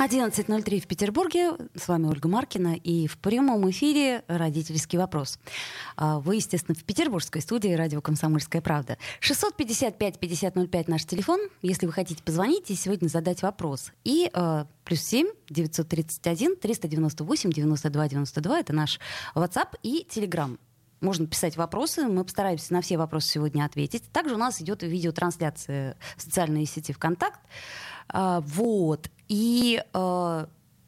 11.03 в Петербурге. С вами Ольга Маркина. И в прямом эфире «Родительский вопрос». Вы, естественно, в петербургской студии «Радио Комсомольская правда». 655-5005 наш телефон. Если вы хотите позвонить и сегодня задать вопрос. И плюс 7-931-398-92-92. Это наш WhatsApp и Telegram. Можно писать вопросы, мы постараемся на все вопросы сегодня ответить. Также у нас идет видеотрансляция в социальной сети ВКонтакт. И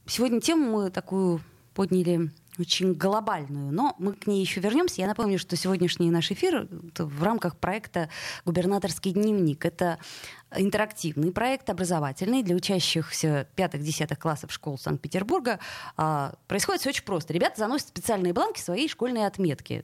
сегодня тему мы такую подняли очень глобальную, но мы к ней еще вернемся. Я напомню, что сегодняшний наш эфир в рамках проекта «Губернаторский дневник». Это интерактивный проект, образовательный, для учащихся 5-10 классов школ Санкт-Петербурга. Происходит все очень просто. Ребята заносят специальные бланки своей школьной отметки,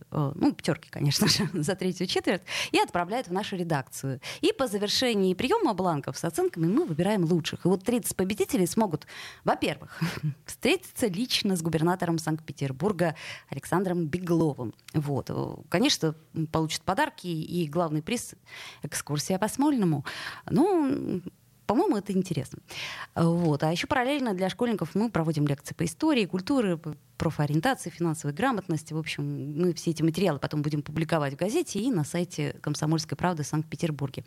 пятерки, конечно же, за третью четверть, и отправляют в нашу редакцию. И по завершении приема бланков с оценками мы выбираем лучших. И вот 30 победителей смогут, во-первых, встретиться лично с губернатором Санкт-Петербурга Александром Бегловым. Вот. Конечно, получат подарки и главный приз — экскурсия по Смольному. Ну, по-моему, это интересно. Вот. А еще параллельно для школьников мы проводим лекции по истории, культуре, профориентации, финансовой грамотности. В общем, мы все эти материалы потом будем публиковать в газете и на сайте «Комсомольской правды» в Санкт-Петербурге.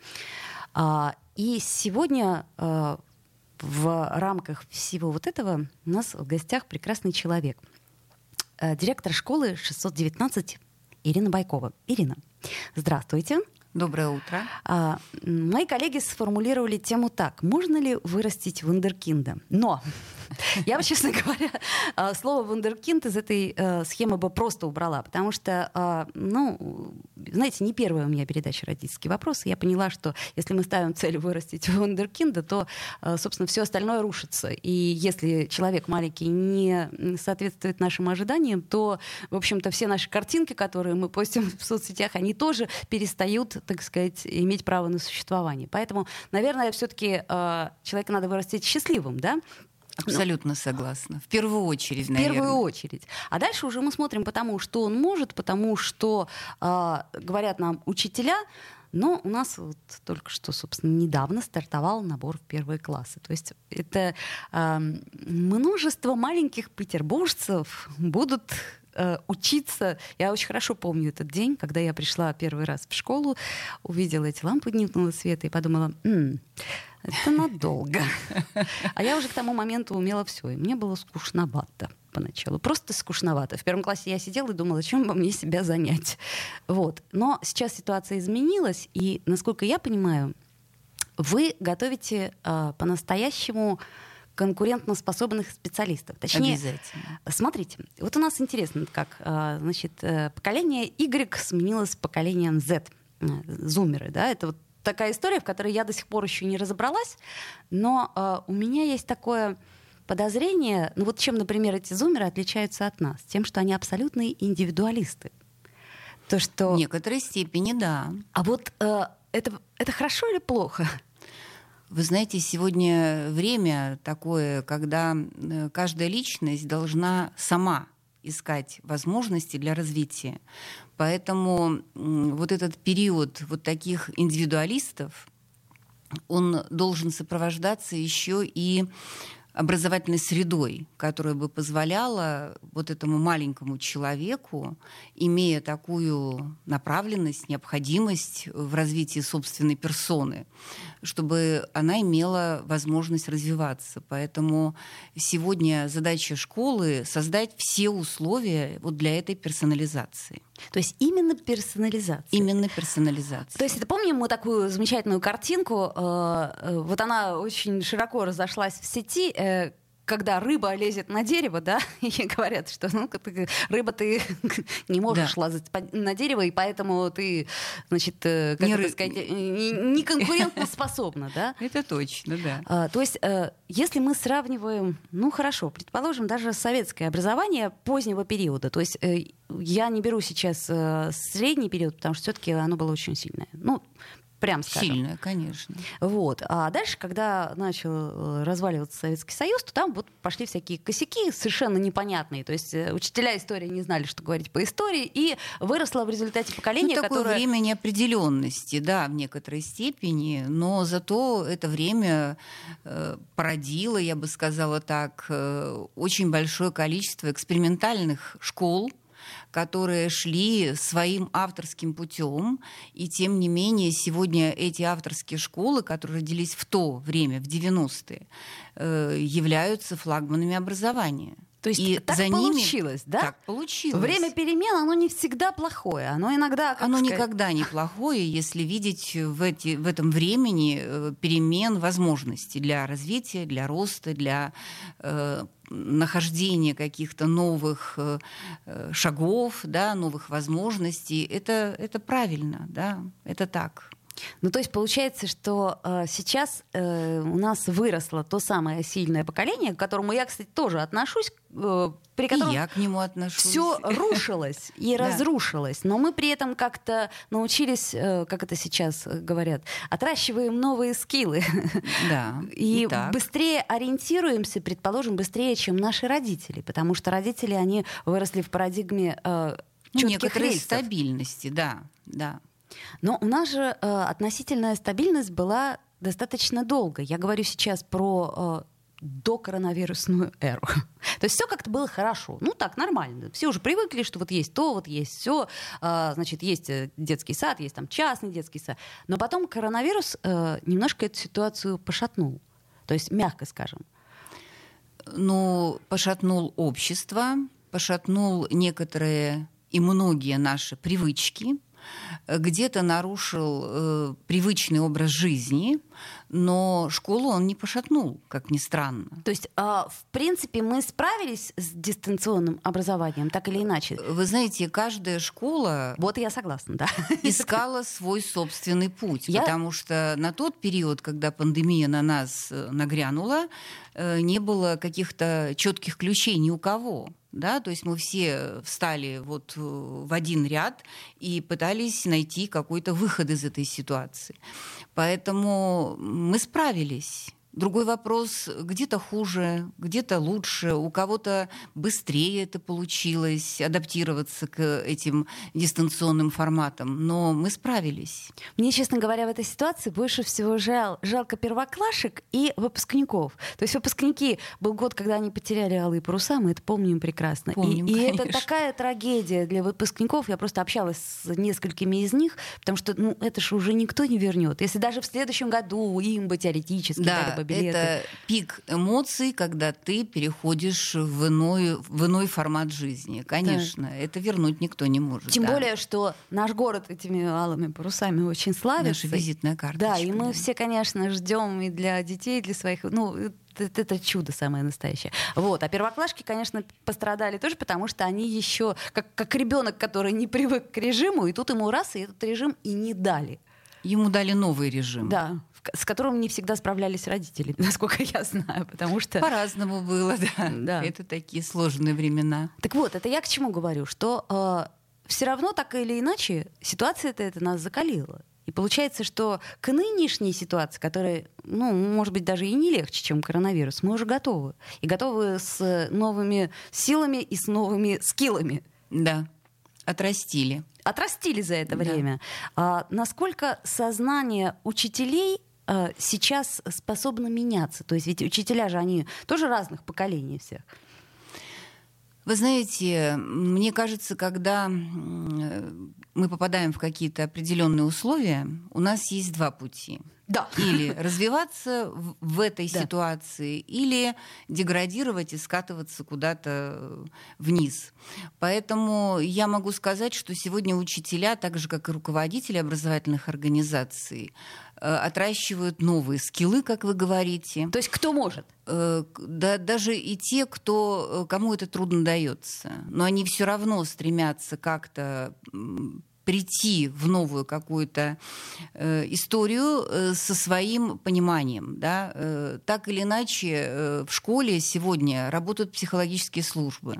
И сегодня в рамках всего вот этого у нас в гостях прекрасный человек. Директор школы 619 Ирина Байкова. Ирина, здравствуйте. Доброе утро. Мои коллеги сформулировали тему так. Можно ли вырастить вундеркинда? Но я бы, честно говоря, слово «вундеркинд» из этой схемы бы просто убрала. Потому что, знаете, не первая у меня передача «Родительский вопрос». Я поняла, что если мы ставим цель вырастить вундеркинда, то, собственно, все остальное рушится. И если человек маленький не соответствует нашим ожиданиям, то, в общем-то, все наши картинки, которые мы постим в соцсетях, они тоже перестают, так сказать, иметь право на существование. Поэтому, наверное, все-таки человека надо вырастить счастливым, да? Абсолютно согласна. В первую очередь, наверное. В первую очередь. А дальше уже мы смотрим потому, что он может, потому что говорят нам учителя. Но у нас вот только что, собственно, недавно стартовал набор в первые классы. То есть это множество маленьких петербуржцев будут учиться. Я очень хорошо помню этот день, когда я пришла первый раз в школу, увидела эти лампы дневного света и подумала, это надолго. А я уже к тому моменту умела все, и мне было скучновато поначалу. Просто скучновато. В первом классе я сидела и думала, чем бы мне себя занять. Вот. Но сейчас ситуация изменилась, и, насколько я понимаю, вы готовите по-настоящему конкурентноспособных специалистов. Точнее, обязательно. Смотрите, вот у нас интересно, как поколение Y сменилось поколением Z, зумеры, да, это вот такая история, в которой я до сих пор еще не разобралась, но у меня есть такое подозрение, чем, например, эти зумеры отличаются от нас, тем, что они абсолютные индивидуалисты. То, что... В некоторой степени, да. А вот это хорошо или плохо? Вы знаете, сегодня время такое, когда каждая личность должна сама искать возможности для развития. Поэтому вот этот период вот таких индивидуалистов, он должен сопровождаться еще и образовательной средой, которая бы позволяла вот этому маленькому человеку, имея такую направленность, необходимость в развитии собственной персоны, чтобы она имела возможность развиваться. Поэтому сегодня задача школы — создать все условия вот для этой персонализации. То есть именно персонализация? Именно персонализация. То есть помним мы такую замечательную картинку, вот она очень широко разошлась в сети, когда рыба лезет на дерево, да, и говорят, что рыба, ты не можешь лазать на дерево, и поэтому ты, не конкурентоспособна, да? Это точно, да. То есть, если мы сравниваем, предположим, даже советское образование позднего периода, то есть я не беру сейчас средний период, потому что все-таки оно было очень сильное. прям скажем. Сильная, конечно. Вот. А дальше, когда начал разваливаться Советский Союз, то там вот пошли всякие косяки совершенно непонятные. То есть учителя истории не знали, что говорить по истории, и выросло в результате поколение, которое... Такое время неопределенности, да, в некоторой степени, но зато это время породило, я бы сказала так, очень большое количество экспериментальных школ, которые шли своим авторским путем, и тем не менее сегодня эти авторские школы, которые родились в то время, в 90-е, являются флагманами образования. То есть и так за получилось, ними, да? Так получилось. Время перемен, оно не всегда плохое. Оно иногда... Оно никогда не плохое, если видеть в этом времени перемен возможностей для развития, для роста, для нахождения каких-то новых шагов, да, новых возможностей. Это правильно, да, это так. Ну, то есть получается, что сейчас у нас выросло то самое сильное поколение, к которому я, кстати, тоже отношусь, при котором я к нему отношусь. Все рушилось и разрушилось, но мы при этом как-то научились, как это сейчас говорят, отращиваем новые скиллы и быстрее ориентируемся, предположим, быстрее, чем наши родители, потому что родители, они выросли в парадигме чётких рельсов. Стабильности, да. Но у нас же относительная стабильность была достаточно долго. Я говорю сейчас про докоронавирусную эру. То есть все как-то было хорошо. Ну так, нормально. Все уже привыкли, что вот есть то, вот есть все. Значит, есть детский сад, есть там частный детский сад. Но потом коронавирус немножко эту ситуацию пошатнул. То есть, мягко скажем. Ну, пошатнул общество, пошатнул некоторые и многие наши привычки. Где-то нарушил привычный образ жизни, но школу он не пошатнул, как ни странно. То есть, в принципе, мы справились с дистанционным образованием, так или иначе? Вы знаете, каждая школа... Вот я согласна, да. Искала свой собственный путь, потому что на тот период, когда пандемия на нас нагрянула, не было каких-то четких ключей ни у кого. Да, то есть мы все встали вот в один ряд и пытались найти какой-то выход из этой ситуации. Поэтому мы справились. Другой вопрос, где-то хуже, где-то лучше, у кого-то быстрее это получилось, адаптироваться к этим дистанционным форматам, но мы справились. Мне, честно говоря, в этой ситуации больше всего жалко первоклашек и выпускников. То есть выпускники, был год, когда они потеряли алые паруса, мы это помним прекрасно. Помним, и это такая трагедия для выпускников, я просто общалась с несколькими из них, потому что ну, это же уже никто не вернет. Если даже в следующем году им бы теоретически дали бы билеты. Это пик эмоций, когда ты переходишь в иной формат жизни. Конечно, да. Это вернуть никто не может. Тем более, что наш город этими алыми парусами очень славится. Наша визитная карточка. Да, и мы все, конечно, ждем и для детей, и для своих... Ну, это чудо самое настоящее. Вот. А первоклашки, конечно, пострадали тоже, потому что они еще как ребенок, который не привык к режиму, и тут ему раз, и этот режим и не дали. Ему дали новый режим. Да. С которым не всегда справлялись родители, насколько я знаю, потому что... По-разному было, да. Это такие сложные времена. Так вот, это я к чему говорю, что все равно, так или иначе, ситуация-то это нас закалила. И получается, что к нынешней ситуации, которая, ну, может быть, даже и не легче, чем коронавирус, мы уже готовы. И готовы с новыми силами и с новыми скиллами. Да, отрастили за это время. Насколько сознание учителей сейчас способно меняться? То есть ведь учителя же, они тоже разных поколений всех. Вы знаете, мне кажется, когда мы попадаем в какие-то определенные условия, у нас есть два пути. Да. Или развиваться в этой ситуации, или деградировать и скатываться куда-то вниз. Поэтому я могу сказать, что сегодня учителя, так же как и руководители образовательных организаций, отращивают новые скиллы, как вы говорите. То есть кто может? Да, даже и те, кому это трудно дается. Но они все равно стремятся как-то прийти в новую какую-то историю со своим пониманием. Да? Так или иначе, в школе сегодня работают психологические службы.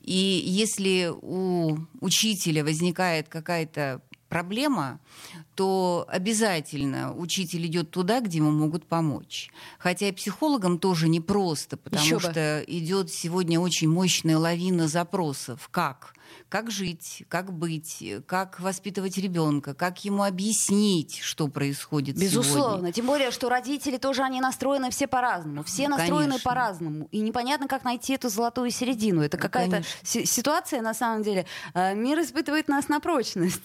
И если у учителя возникает какая-то проблема, то обязательно учитель идет туда, где ему могут помочь. Хотя и психологам тоже непросто, потому что идет сегодня очень мощная лавина запросов. Как жить, как быть, как воспитывать ребенка, как ему объяснить, что происходит Безусловно. Сегодня. Безусловно. Тем более, что родители тоже, они настроены все по-разному. Все настроены Конечно. По-разному. И непонятно, как найти эту золотую середину. Это какая-то ситуация, на самом деле. Мир испытывает нас на прочность.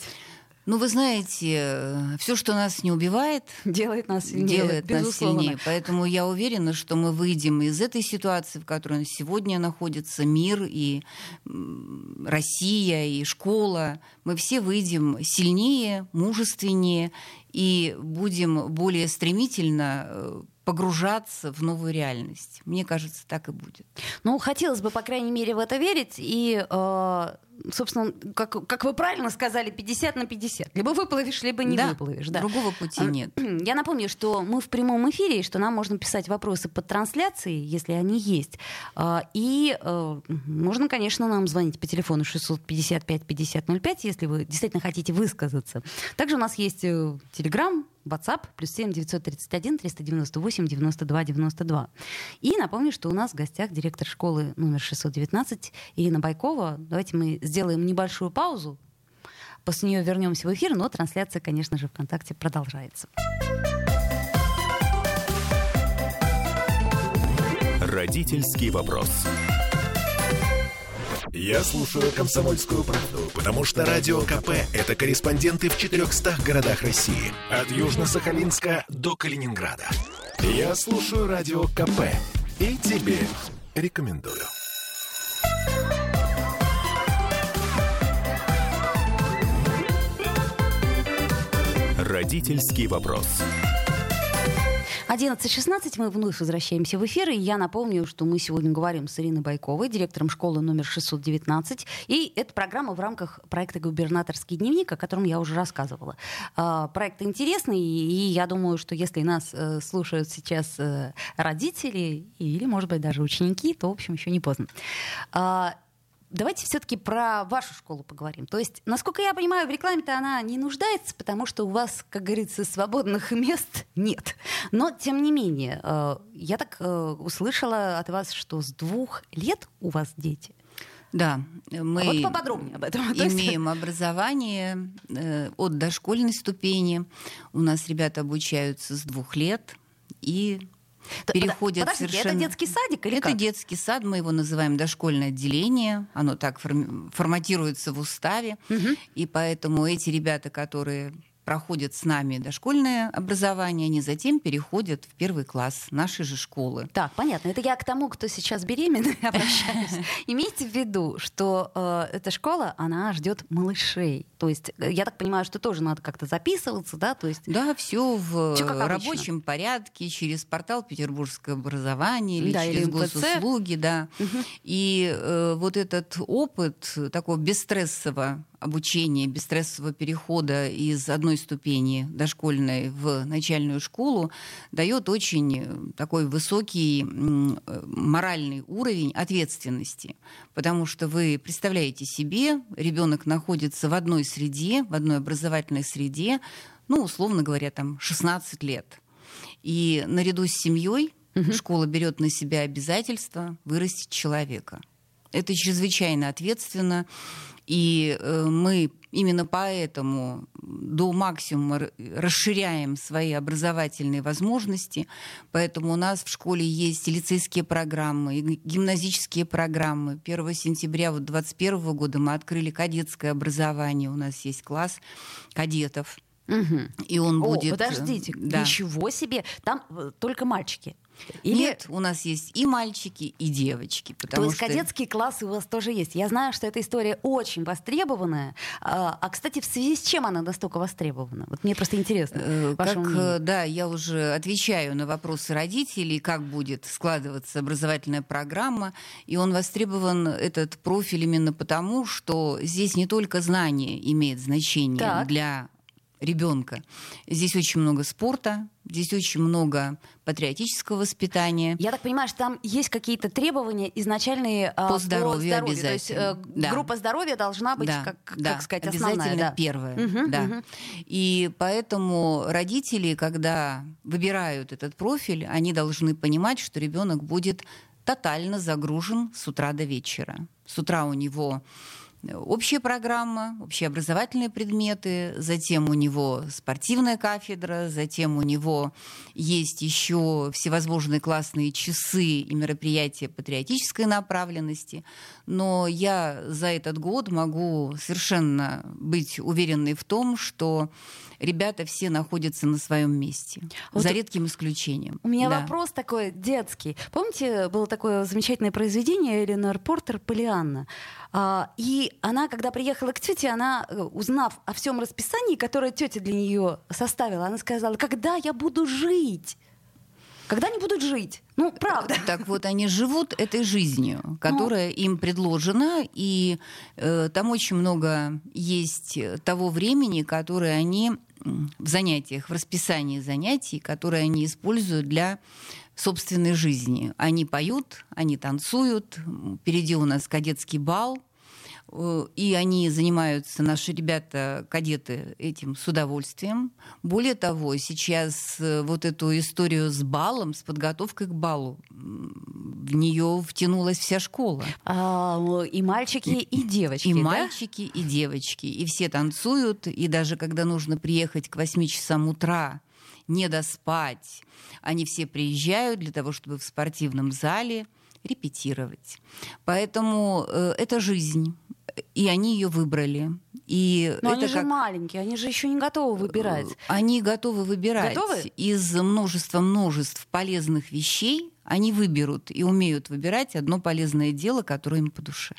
Ну, вы знаете, все, что нас не убивает, делает нас сильнее. Поэтому я уверена, что мы выйдем из этой ситуации, в которой сегодня находится мир и Россия, и школа. Мы все выйдем сильнее, мужественнее и будем более стремительно погружаться в новую реальность. Мне кажется, так и будет. Ну, хотелось бы, по крайней мере, в это верить. И, собственно, как вы правильно сказали, 50/50. Либо выплывешь, либо не выплывешь. Да. Другого пути нет. Я напомню, что мы в прямом эфире, и что нам можно писать вопросы под трансляцией, если они есть. И можно, конечно, нам звонить по телефону 655-5005, если вы действительно хотите высказаться. Также у нас есть Telegram, WhatsApp, +7 931 398 92 92. И напомню, что у нас в гостях директор школы номер 619 Ирина Байкова. Давайте мы сделаем небольшую паузу, после нее вернемся в эфир, но трансляция, конечно же, ВКонтакте продолжается. Родительский вопрос. Я слушаю «Комсомольскую правду», потому что Радио КП – это корреспонденты в 400 городах России. От Южно-Сахалинска до Калининграда. Я слушаю Радио КП и тебе рекомендую. Родительский вопрос. 11:16, мы вновь возвращаемся в эфир, и я напомню, что мы сегодня говорим с Ириной Байковой, директором школы номер 619, и это программа в рамках проекта «Губернаторский дневник», о котором я уже рассказывала. Проект интересный, и я думаю, что если нас слушают сейчас родители или, может быть, даже ученики, то, в общем, еще не поздно. Давайте все-таки про вашу школу поговорим. То есть, насколько я понимаю, в рекламе-то она не нуждается, потому что у вас, как говорится, свободных мест нет. Но, тем не менее, я так услышала от вас, что с 2 лет у вас дети. Да, мы вот поподробнее об этом. Имеем образование от дошкольной ступени. У нас ребята обучаются с 2 лет и... Переходят совершенно... Это детский садик или как? Это детский сад, мы его называем дошкольное отделение, оно так форматируется в уставе, и поэтому эти ребята, которые проходят с нами дошкольное образование, они затем переходят в 1 класс нашей же школы. Так, понятно. Это я к тому, кто сейчас беременна, обращаюсь. Имейте в виду, что эта школа, она ждет малышей. То есть, я так понимаю, что тоже надо как-то записываться, да? То есть... Да, все в рабочем порядке, через портал «Петербургское образование» или через госуслуги, да. И вот этот опыт такого бесстрессового обучения, бесстрессового перехода из одной ступени дошкольной в начальную школу дает очень такой высокий моральный уровень ответственности, потому что вы представляете себе, ребенок находится в одной среде, в одной образовательной среде, ну, условно говоря, там 16 лет. И наряду с семьей школа берет на себя обязательство вырастить человека. Это чрезвычайно ответственно. И мы именно поэтому до максимума расширяем свои образовательные возможности. Поэтому у нас в школе есть и лицейские программы, и гимназические программы. 1 сентября 2021 года мы открыли кадетское образование. У нас есть класс кадетов. И он будет... Подождите, ничего себе! Там только мальчики. Или... Нет, у нас есть и мальчики, и девочки. То есть кадетские классы у вас тоже есть. Я знаю, что эта история очень востребованная. А, кстати, в связи с чем она настолько востребована? Вот мне просто интересно. Да, я уже отвечаю на вопросы родителей, как будет складываться образовательная программа. И он востребован, этот профиль, именно потому, что здесь не только знание имеет значение для ребенка. Здесь очень много спорта, Здесь очень много патриотического воспитания. Я так понимаю, что там есть какие-то требования изначальные по здоровью. Обязательно. То есть группа здоровья должна быть, как сказать, основная. Обязательно первая. И поэтому родители, когда выбирают этот профиль, они должны понимать, что ребенок будет тотально загружен с утра до вечера. С утра у него общая программа, общеобразовательные предметы, затем у него спортивная кафедра, затем у него есть еще всевозможные классные часы и мероприятия патриотической направленности. Но я за этот год могу совершенно быть уверенной в том, что ребята все находятся на своем месте, вот за редким исключением. У меня вопрос такой детский. Помните, было такое замечательное произведение Элеонор Портер «Полианна». И она, когда приехала к тете, она, узнав о всем расписании, которое тетя для нее составила, она сказала: «Когда я буду жить? Когда они будут жить?» Ну, правда. Так вот, они живут этой жизнью, которая им предложена, и там очень много есть того времени, которое они в занятиях, в расписании занятий, которые они используют для собственной жизни. Они поют, они танцуют, впереди у нас кадетский бал, и они занимаются, наши ребята, кадеты, этим с удовольствием. Более того, сейчас вот эту историю с балом, с подготовкой к балу, в нее втянулась вся школа. И мальчики, и девочки, и да? Мальчики, и девочки. И все танцуют, и даже когда нужно приехать к 8 часам утра, не доспать, они все приезжают для того, чтобы в спортивном зале репетировать. Поэтому это жизнь. И они ее выбрали. И но это они же маленькие, они же еще не готовы выбирать. Они готовы выбирать. Готовы? Из множества полезных вещей они выберут и умеют выбирать одно полезное дело, которое им по душе.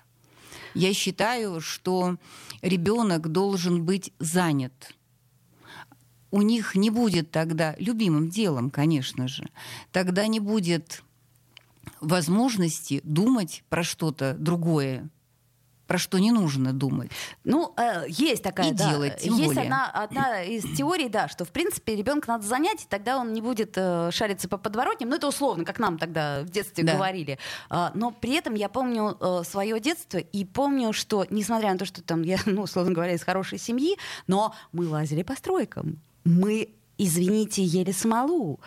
Я считаю, что ребенок должен быть занят. У них не будет тогда, любимым делом, конечно же, тогда не будет возможности думать про что-то другое, про что не нужно думать. Ну, есть такая, и делать, тем более. Есть одна из теорий, что, в принципе, ребенка надо занять, и тогда он не будет шариться по подворотням. Ну, это условно, как нам тогда в детстве говорили. Но при этом я помню свое детство и помню, что, несмотря на то, что там я, условно говоря, из хорошей семьи, но мы лазили по стройкам. Мы, извините, ели смолу.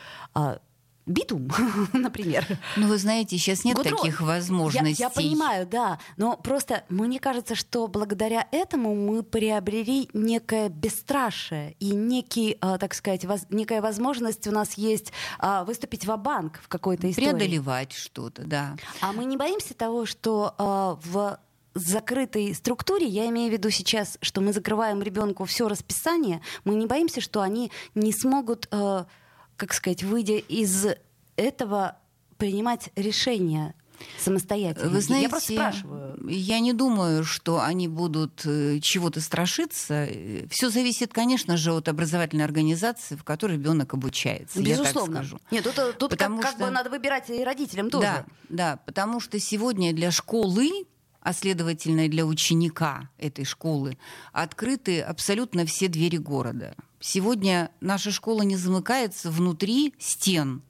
Битум, например. Ну, вы знаете, сейчас нет таких возможностей. Я понимаю, но просто мне кажется, что благодаря этому мы приобрели некое бесстрашие и некая возможность у нас есть выступить ва-банк в какой-то истории. Преодолевать что-то, А мы не боимся того, что в закрытой структуре, я имею в виду сейчас, что мы закрываем ребенку все расписание, мы не боимся, что они не смогут... выйдя из этого, принимать решения самостоятельно. Вы знаете, я просто спрашиваю. Я не думаю, что они будут чего-то страшиться. Все зависит, конечно же, от образовательной организации, в которой ребенок обучается. Безусловно. Я так скажу. Нет, тут как бы надо выбирать и родителям тоже. Да, потому что сегодня для школы, а следовательно и для ученика этой школы, открыты абсолютно все двери города. Сегодня наша школа не замыкается внутри стен.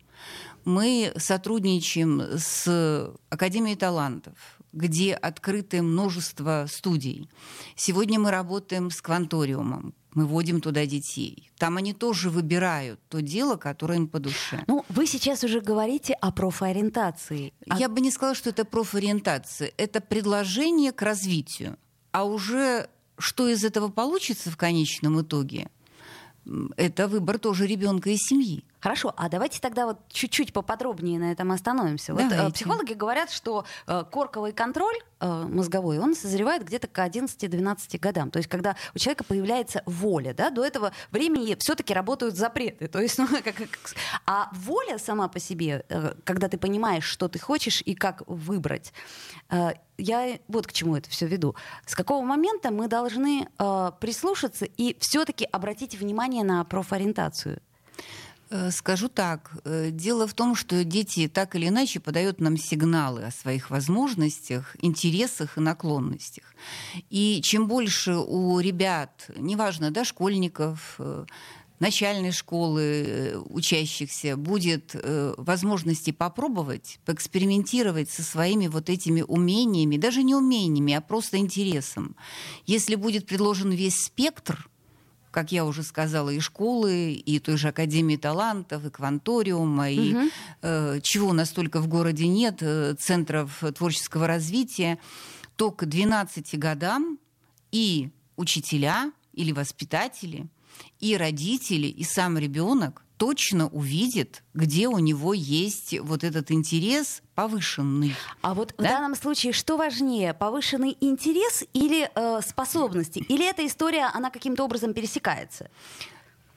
Мы сотрудничаем с Академией талантов, где открыто множество студий. Сегодня мы работаем с Кванториумом. Мы водим туда детей. Там они тоже выбирают то дело, которое им по душе. Ну, вы сейчас уже говорите о профориентации. Я бы не сказала, что это профориентация. Это предложение к развитию. А уже что из этого получится в конечном итоге? Это выбор тоже ребенка и семьи. Хорошо, а давайте тогда вот чуть-чуть поподробнее на этом остановимся. Вот, психологи говорят, что корковый контроль мозговой, он созревает где-то к 11-12 годам. То есть когда у человека появляется воля, до этого времени все-таки работают запреты. То есть, а воля сама по себе, когда ты понимаешь, что ты хочешь и как выбрать, я вот к чему это все веду. С какого момента мы должны прислушаться и все-таки обратить внимание на профориентацию? Скажу так. Дело в том, что дети так или иначе подают нам сигналы о своих возможностях, интересах и наклонностях. И чем больше у ребят, неважно, дошкольников, начальной школы учащихся будет возможности попробовать, поэкспериментировать со своими вот этими умениями, даже не умениями, а просто интересом. Если будет предложен весь спектр, как я уже сказала, и школы, и той же Академии талантов, и Кванториума, и чего у нас только в городе нет, центров творческого развития, то к 12 годам и учителя или воспитатели, и родители, и сам ребенок точно увидит, где у него есть вот этот интерес повышенный. А вот да? В данном случае что важнее, повышенный интерес или способности? Или эта история, она каким-то образом пересекается?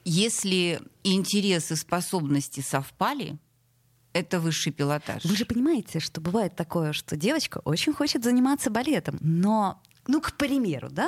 Если интерес и способности совпали, это высший пилотаж. Вы же понимаете, что бывает такое, что девочка очень хочет заниматься балетом, но, к примеру, да?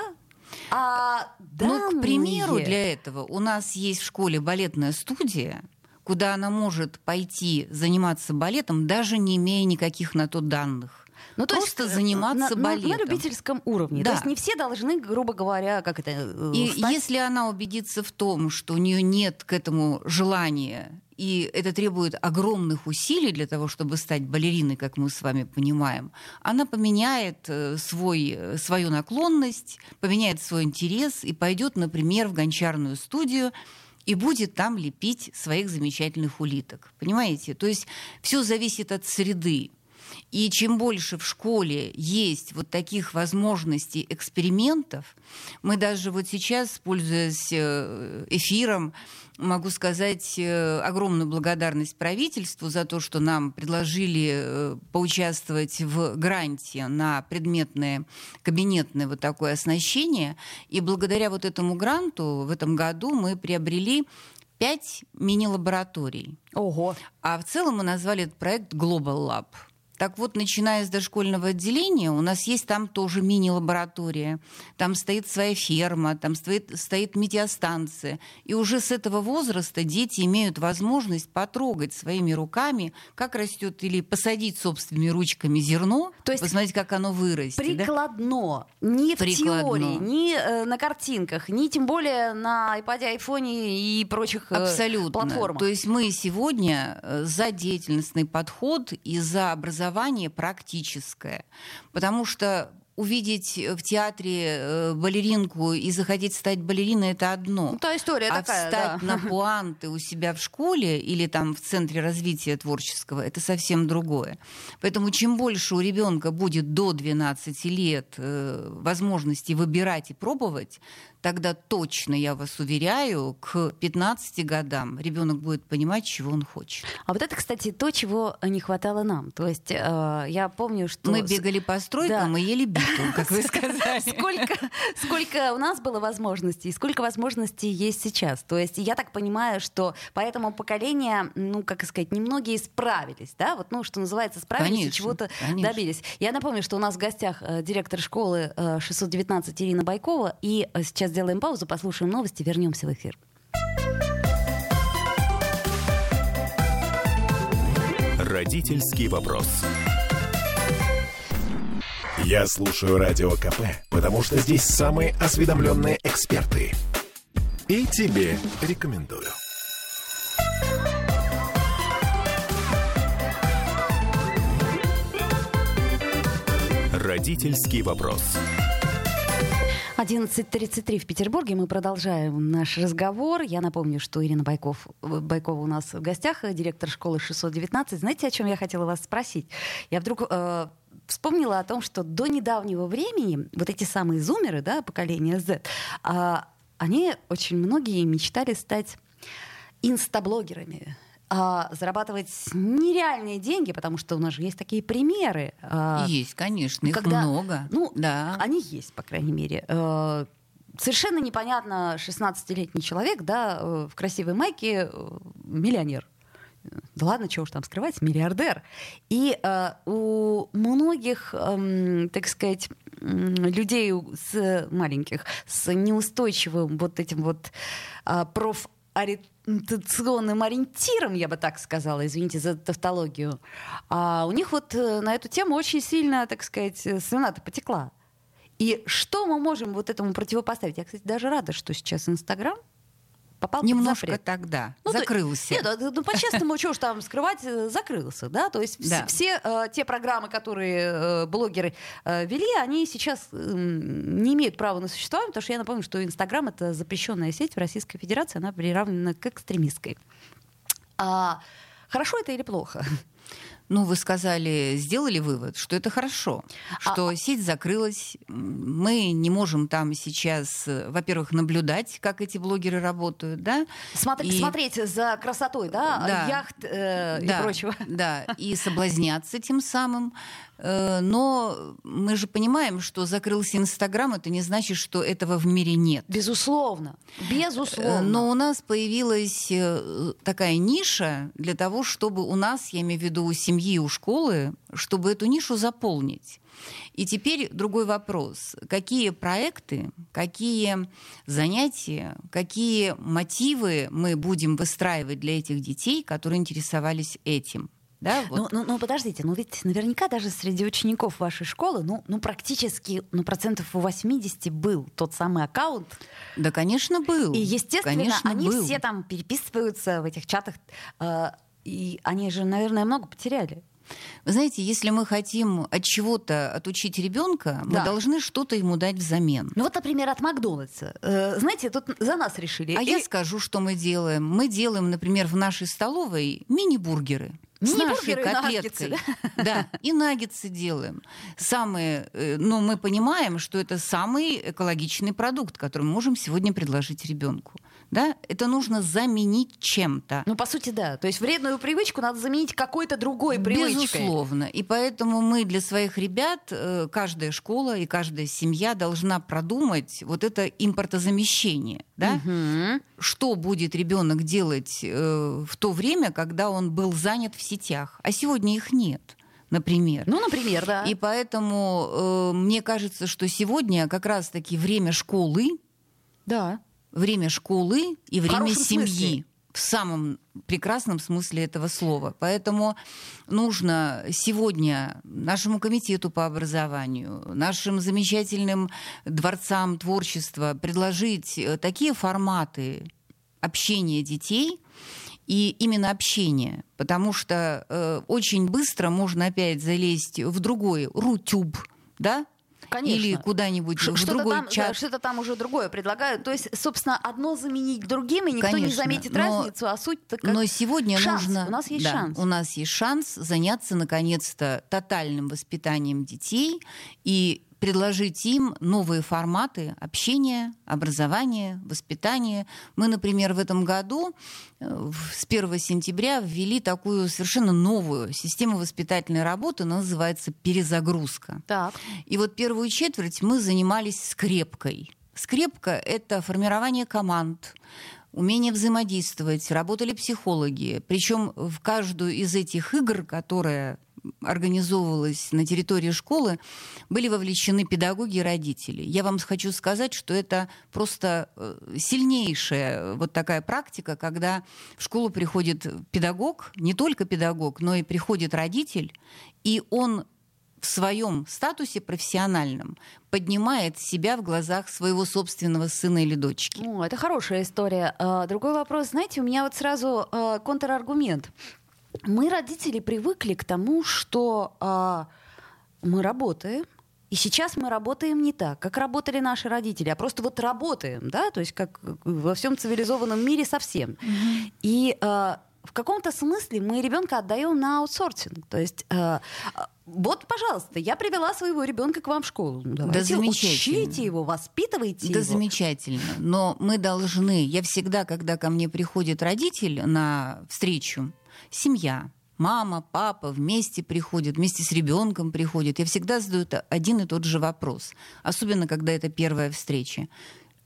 К примеру, для этого у нас есть в школе балетная студия, куда она может пойти заниматься балетом, даже не имея никаких на то данных. Просто заниматься балетом. На любительском уровне. Да. То есть не все должны, грубо говоря, как это... И если она убедится в том, что у нее нет к этому желания, и это требует огромных усилий для того, чтобы стать балериной, как мы с вами понимаем, она поменяет свою наклонность, поменяет свой интерес и пойдет, например, в гончарную студию и будет там лепить своих замечательных улиток. Понимаете? То есть все зависит от среды. И чем больше в школе есть вот таких возможностей экспериментов, мы даже вот сейчас, пользуясь эфиром, могу сказать огромную благодарность правительству за то, что нам предложили поучаствовать в гранте на предметное, кабинетное вот такое оснащение. И благодаря вот этому гранту в этом году мы приобрели 5 мини-лабораторий. Ого! А в целом мы назвали этот проект Global Lab. Так вот, начиная с дошкольного отделения, у нас есть там тоже мини-лаборатория, там стоит своя ферма, там стоит метеостанция. И уже с этого возраста дети имеют возможность потрогать своими руками, как растет, или посадить собственными ручками зерно, то есть посмотреть, как оно вырастет. Прикладно, да? Теории, не на картинках, не тем более на iPad, iPhone и прочих платформах. То есть мы сегодня за деятельностный подход и за образование практическое, потому что увидеть в театре балеринку и захотеть стать балериной — это одно. Та история такая, встать на пуанты у себя в школе или там в центре развития творческого — это совсем другое. Поэтому чем больше у ребенка будет до 12 лет возможностей выбирать и пробовать, тогда точно, я вас уверяю, к 15 годам ребенок будет понимать, чего он хочет. А вот это, кстати, то, чего не хватало нам. То есть я помню, что... Мы бегали по стройкам и ели биту, как вы сказали. Сколько у нас было возможностей, сколько возможностей есть сейчас. То есть я так понимаю, что по этому поколению, немногие справились, да? Вот, что называется, справились и чего-то добились. Я напомню, что у нас в гостях директор школы 619 Ирина Байкова, и сейчас сделаем паузу, послушаем новости, вернемся в эфир. Родительский вопрос. Я слушаю Радио КП, потому что здесь самые осведомленные эксперты. И тебе рекомендую. Родительский вопрос. 11:33 в Петербурге. Мы продолжаем наш разговор. Я напомню, что Ирина Байкова у нас в гостях, директор школы 619. Знаете, о чем я хотела вас спросить? Я вдруг вспомнила о том, что до недавнего времени вот эти самые зумеры, да, поколение Z, они очень многие мечтали стать инстаблогерами. Зарабатывать нереальные деньги, потому что у нас же есть такие примеры. Есть, конечно, их много. Они есть, по крайней мере. Совершенно непонятно, 16-летний человек, да, в красивой майке, миллионер. Да ладно, чего уж там скрывать, миллиардер. И у многих, людей с маленьких, с неустойчивым вот этим вот ориентационным ориентиром, я бы так сказала, извините за тавтологию, у них вот на эту тему очень сильно, слюна-то потекла. И что мы можем вот этому противопоставить? Я, кстати, даже рада, что сейчас Инстаграм попал немножко под запрет. Тогда закрылся. По-честному, чего ж там скрывать, закрылся, да? То есть все те программы, которые блогеры вели, они сейчас не имеют права на существование, потому что я напомню, что Инстаграм — это запрещенная сеть в Российской Федерации, она приравнена к экстремистской. Хорошо это или плохо? Ну, вы сказали, сделали вывод, что это хорошо, что сеть закрылась. Мы не можем там сейчас, во-первых, наблюдать, как эти блогеры работают, да? Смотреть за красотой, да? Яхт и прочего. Да, и соблазняться тем самым. Но мы же понимаем, что закрылся Инстаграм, это не значит, что этого в мире нет. Безусловно. Но у нас появилась такая ниша для того, чтобы у нас, я имею в виду у семьи, у школы, чтобы эту нишу заполнить. И теперь другой вопрос. Какие проекты, какие занятия, какие мотивы мы будем выстраивать для этих детей, которые интересовались этим? Да, вот. Подождите, ведь наверняка даже среди учеников вашей школы, практически, 80% был тот самый аккаунт. Да, конечно, был. И, естественно, они все там переписываются в этих чатах, и они же, наверное, много потеряли. Вы знаете, если мы хотим от чего-то отучить ребенка, мы должны что-то ему дать взамен. Например, от Макдональдса. Знаете, тут за нас решили. Я скажу, что мы делаем. Мы делаем, например, в нашей столовой мини-бургеры. С нашей котлеткой. И наггетсы делаем. Мы понимаем, что это самый экологичный продукт, который мы можем сегодня предложить ребенку. Да? Это нужно заменить чем-то. По сути, да. То есть вредную привычку надо заменить какой-то другой привычкой. Безусловно. И поэтому мы для своих ребят, каждая школа и каждая семья должна продумать вот это импортозамещение. Да? Угу. Что будет ребенок делать в то время, когда он был занят в сетях, а сегодня их нет. Например. Например, да. И поэтому мне кажется, что сегодня как раз-таки время школы, да. Время школы и время семьи. В самом прекрасном смысле этого слова. Поэтому нужно сегодня нашему комитету по образованию, нашим замечательным дворцам творчества предложить такие форматы общения детей и именно общения, потому что очень быстро можно опять залезть в другой рутюб, да? Конечно. Или куда-нибудь в другой чат. Да, что-то там уже другое предлагают. То есть, собственно, одно заменить другим, и никто не заметит разницу, а суть-то как... Но сегодня шанс. У нас есть шанс. У нас есть шанс заняться, наконец-то, тотальным воспитанием детей и предложить им новые форматы общения, образования, воспитания. Мы, например, в этом году с 1 сентября ввели такую совершенно новую систему воспитательной работы, она называется «Перезагрузка». Так. И вот первую четверть мы занимались скрепкой. Скрепка — это формирование команд, умение взаимодействовать, работали психологи. Причем в каждую из этих игр, которая организовывалась на территории школы, были вовлечены педагоги и родители. Я вам хочу сказать, что это просто сильнейшая вот такая практика, когда в школу приходит педагог, не только педагог, но и приходит родитель, и он в своем статусе профессиональном поднимает себя в глазах своего собственного сына или дочки. Это хорошая история. Другой вопрос. Знаете, у меня сразу контраргумент. Мы, родители, привыкли к тому, что мы работаем, и сейчас мы работаем не так, как работали наши родители, а просто работаем, да, то есть как во всем цивилизованном мире совсем. Mm-hmm. И в каком-то смысле мы ребенка отдаем на аутсорсинг, то есть... Вот, пожалуйста, я привела своего ребенка к вам в школу. Давайте учите его, воспитывайте его. Да, замечательно. Но мы должны... Я всегда, когда ко мне приходит родитель на встречу, семья, мама, папа вместе приходят, вместе с ребенком приходят, я всегда задаю один и тот же вопрос. Особенно, когда это первая встреча.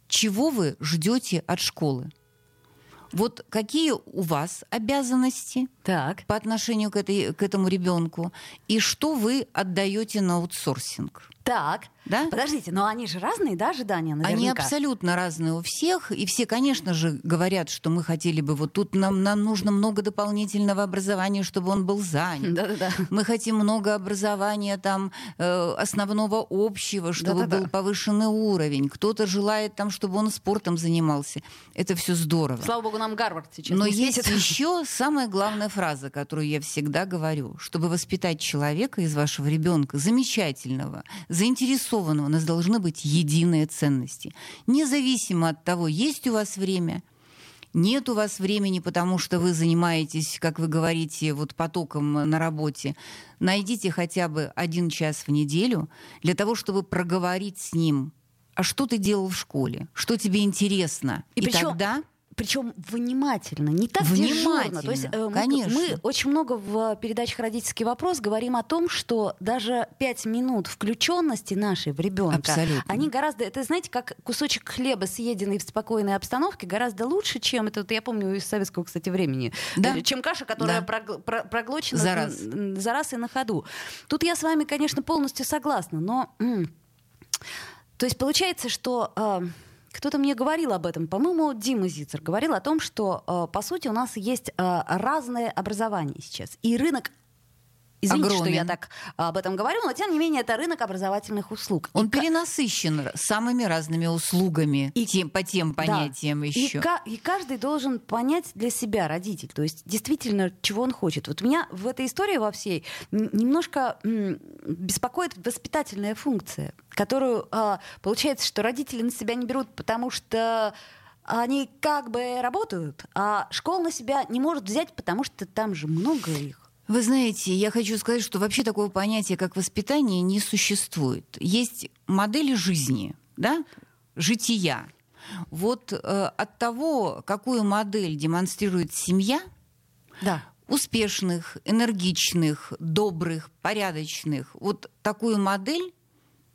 Чего вы ждете от школы? Какие у вас обязанности? так. по отношению к этому ребенку, и что вы отдаете на аутсорсинг. Так, да? Подождите, но они же разные, да, ожидания наверняка? Они абсолютно разные у всех, и все, конечно же, говорят, что мы хотели бы, вот тут нам нужно много дополнительного образования, чтобы он был занят. Да-да-да. Мы хотим много образования там, основного общего, чтобы Да-да-да. Был повышенный уровень. Кто-то желает, там, чтобы он спортом занимался. Это все здорово. Слава богу, нам Гарвард сейчас не светит. Но есть еще самая главная фраза, которую я всегда говорю. Чтобы воспитать человека из вашего ребенка, замечательного, заинтересованного, у нас должны быть единые ценности. Независимо от того, есть у вас время, нет у вас времени, потому что вы занимаетесь, как вы говорите, вот потоком на работе. Найдите хотя бы 1 час в неделю для того, чтобы проговорить с ним, а что ты делал в школе, что тебе интересно. И тогда... Причем внимательно, не так дежурно. То есть мы очень много в передачах «Родительский вопрос» говорим о том, что даже 5 минут включенности нашей в ребенка, абсолютно. Они гораздо, это знаете, как кусочек хлеба, съеденный в спокойной обстановке, гораздо лучше, чем это, я помню, из советского, кстати, времени, да. чем каша, которая да. проглочена за раз и на ходу. Тут я с вами, конечно, полностью согласна, но то есть получается, что кто-то мне говорил об этом, по-моему, Дима Зицер говорил о том, что, по сути, у нас есть разное образование сейчас. И рынок, извините, огромен. Что я так об этом говорю, но, тем не менее, это рынок образовательных услуг. Он перенасыщен самыми разными услугами по тем понятиям да. еще. И каждый должен понять для себя, родитель, то есть действительно, чего он хочет. Вот меня в этой истории во всей немножко беспокоит воспитательная функция, которую, получается, что родители на себя не берут, потому что они как бы работают, а школа на себя не может взять, потому что там же много их. Вы знаете, я хочу сказать, что вообще такого понятия, как воспитание, не существует. Есть модели жизни, да? Жития. Вот от того, какую модель демонстрирует семья, да. успешных, энергичных, добрых, порядочных, вот такую модель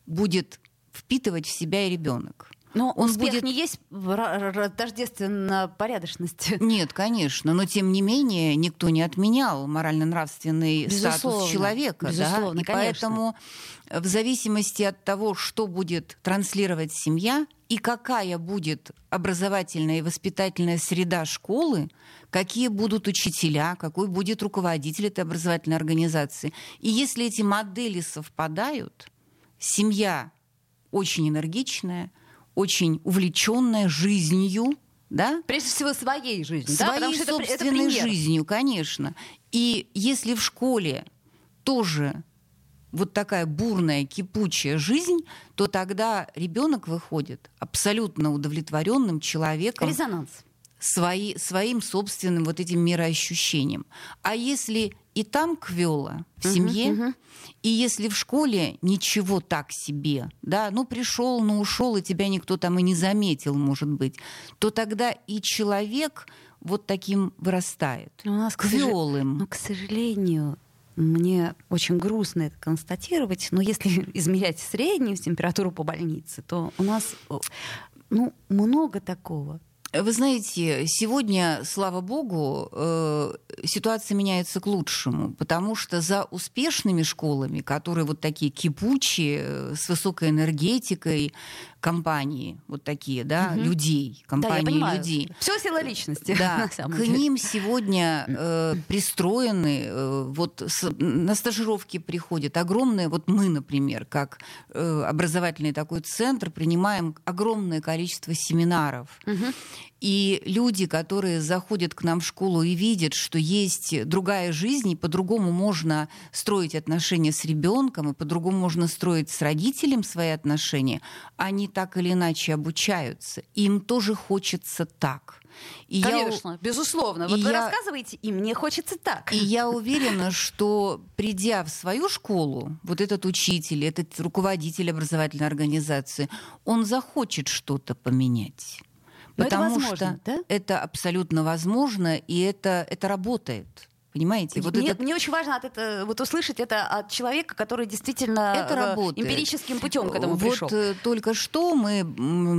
будет впитывать в себя и ребенок. Но он успех будет... не есть тождественно порядочности. Нет, конечно, но тем не менее никто не отменял морально-нравственный безусловно, статус человека. Безусловно, да? И конечно. Поэтому в зависимости от того, что будет транслировать семья и какая будет образовательная и воспитательная среда школы, какие будут учителя, какой будет руководитель этой образовательной организации. И если эти модели совпадают, семья очень энергичная, очень увлеченная жизнью, да? Прежде всего своей жизнью, своей да? собственной это жизнью, конечно. И если в школе тоже вот такая бурная, кипучая жизнь, то тогда ребенок выходит абсолютно удовлетворенным человеком, резонанс своим собственным вот этим мироощущением. А если и там квёло в семье, и если в школе ничего так себе, да, ну пришел, ну ушел, и тебя никто там и не заметил, может быть, то тогда и человек вот таким вырастает, квёлым. Но, к сожалению, мне очень грустно это констатировать, но если измерять среднюю температуру по больнице, то у нас много такого. Вы знаете, сегодня, слава богу, ситуация меняется к лучшему, потому что за успешными школами, которые вот такие кипучие, с высокой энергетикой, компании, вот такие, да, людей, компании да, людей. Все сила личности. Да, к ним сегодня пристроены, на стажировки приходят огромные, вот мы, например, как образовательный такой центр, принимаем огромное количество семинаров. И люди, которые заходят к нам в школу и видят, что есть другая жизнь, и по-другому можно строить отношения с ребенком, и по-другому можно строить с родителем свои отношения, они так или иначе обучаются. Им тоже хочется так. И конечно, безусловно. Вот вы рассказываете, и мне хочется так. И я уверена, что придя в свою школу, вот этот учитель, этот руководитель образовательной организации, он захочет что-то поменять. Потому что да? это абсолютно возможно, и это работает. Понимаете? Вот мне очень важно услышать это от человека, который действительно эмпирическим путем к этому пришел. Только что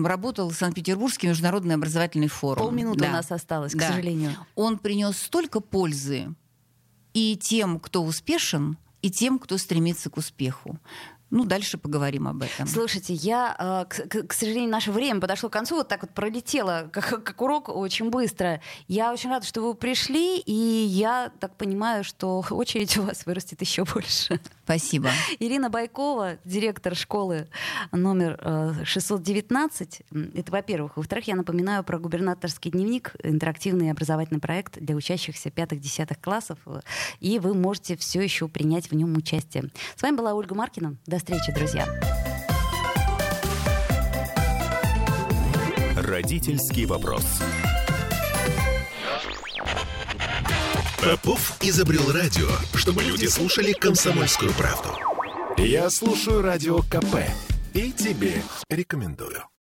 работал Санкт-Петербургский международный образовательный форум. Полминуты у нас осталось, к сожалению. Он принес столько пользы и тем, кто успешен, и тем, кто стремится к успеху. Ну, дальше поговорим об этом. Слушайте, я, к сожалению, наше время подошло к концу, вот так вот пролетело, как урок, очень быстро. Я очень рада, что вы пришли, и я так понимаю, что очередь у вас вырастет еще больше. Спасибо. Ирина Байкова, директор школы номер 619. Это, во-первых. Во-вторых, я напоминаю про губернаторский дневник, интерактивный образовательный проект для учащихся 5-10 классов, и вы можете все еще принять в нем участие. С вами была Ольга Маркина. До встречи, друзья. Родительский вопрос. Попов изобрел радио, чтобы люди слушали «Комсомольскую правду». Я слушаю радио КП и тебе рекомендую.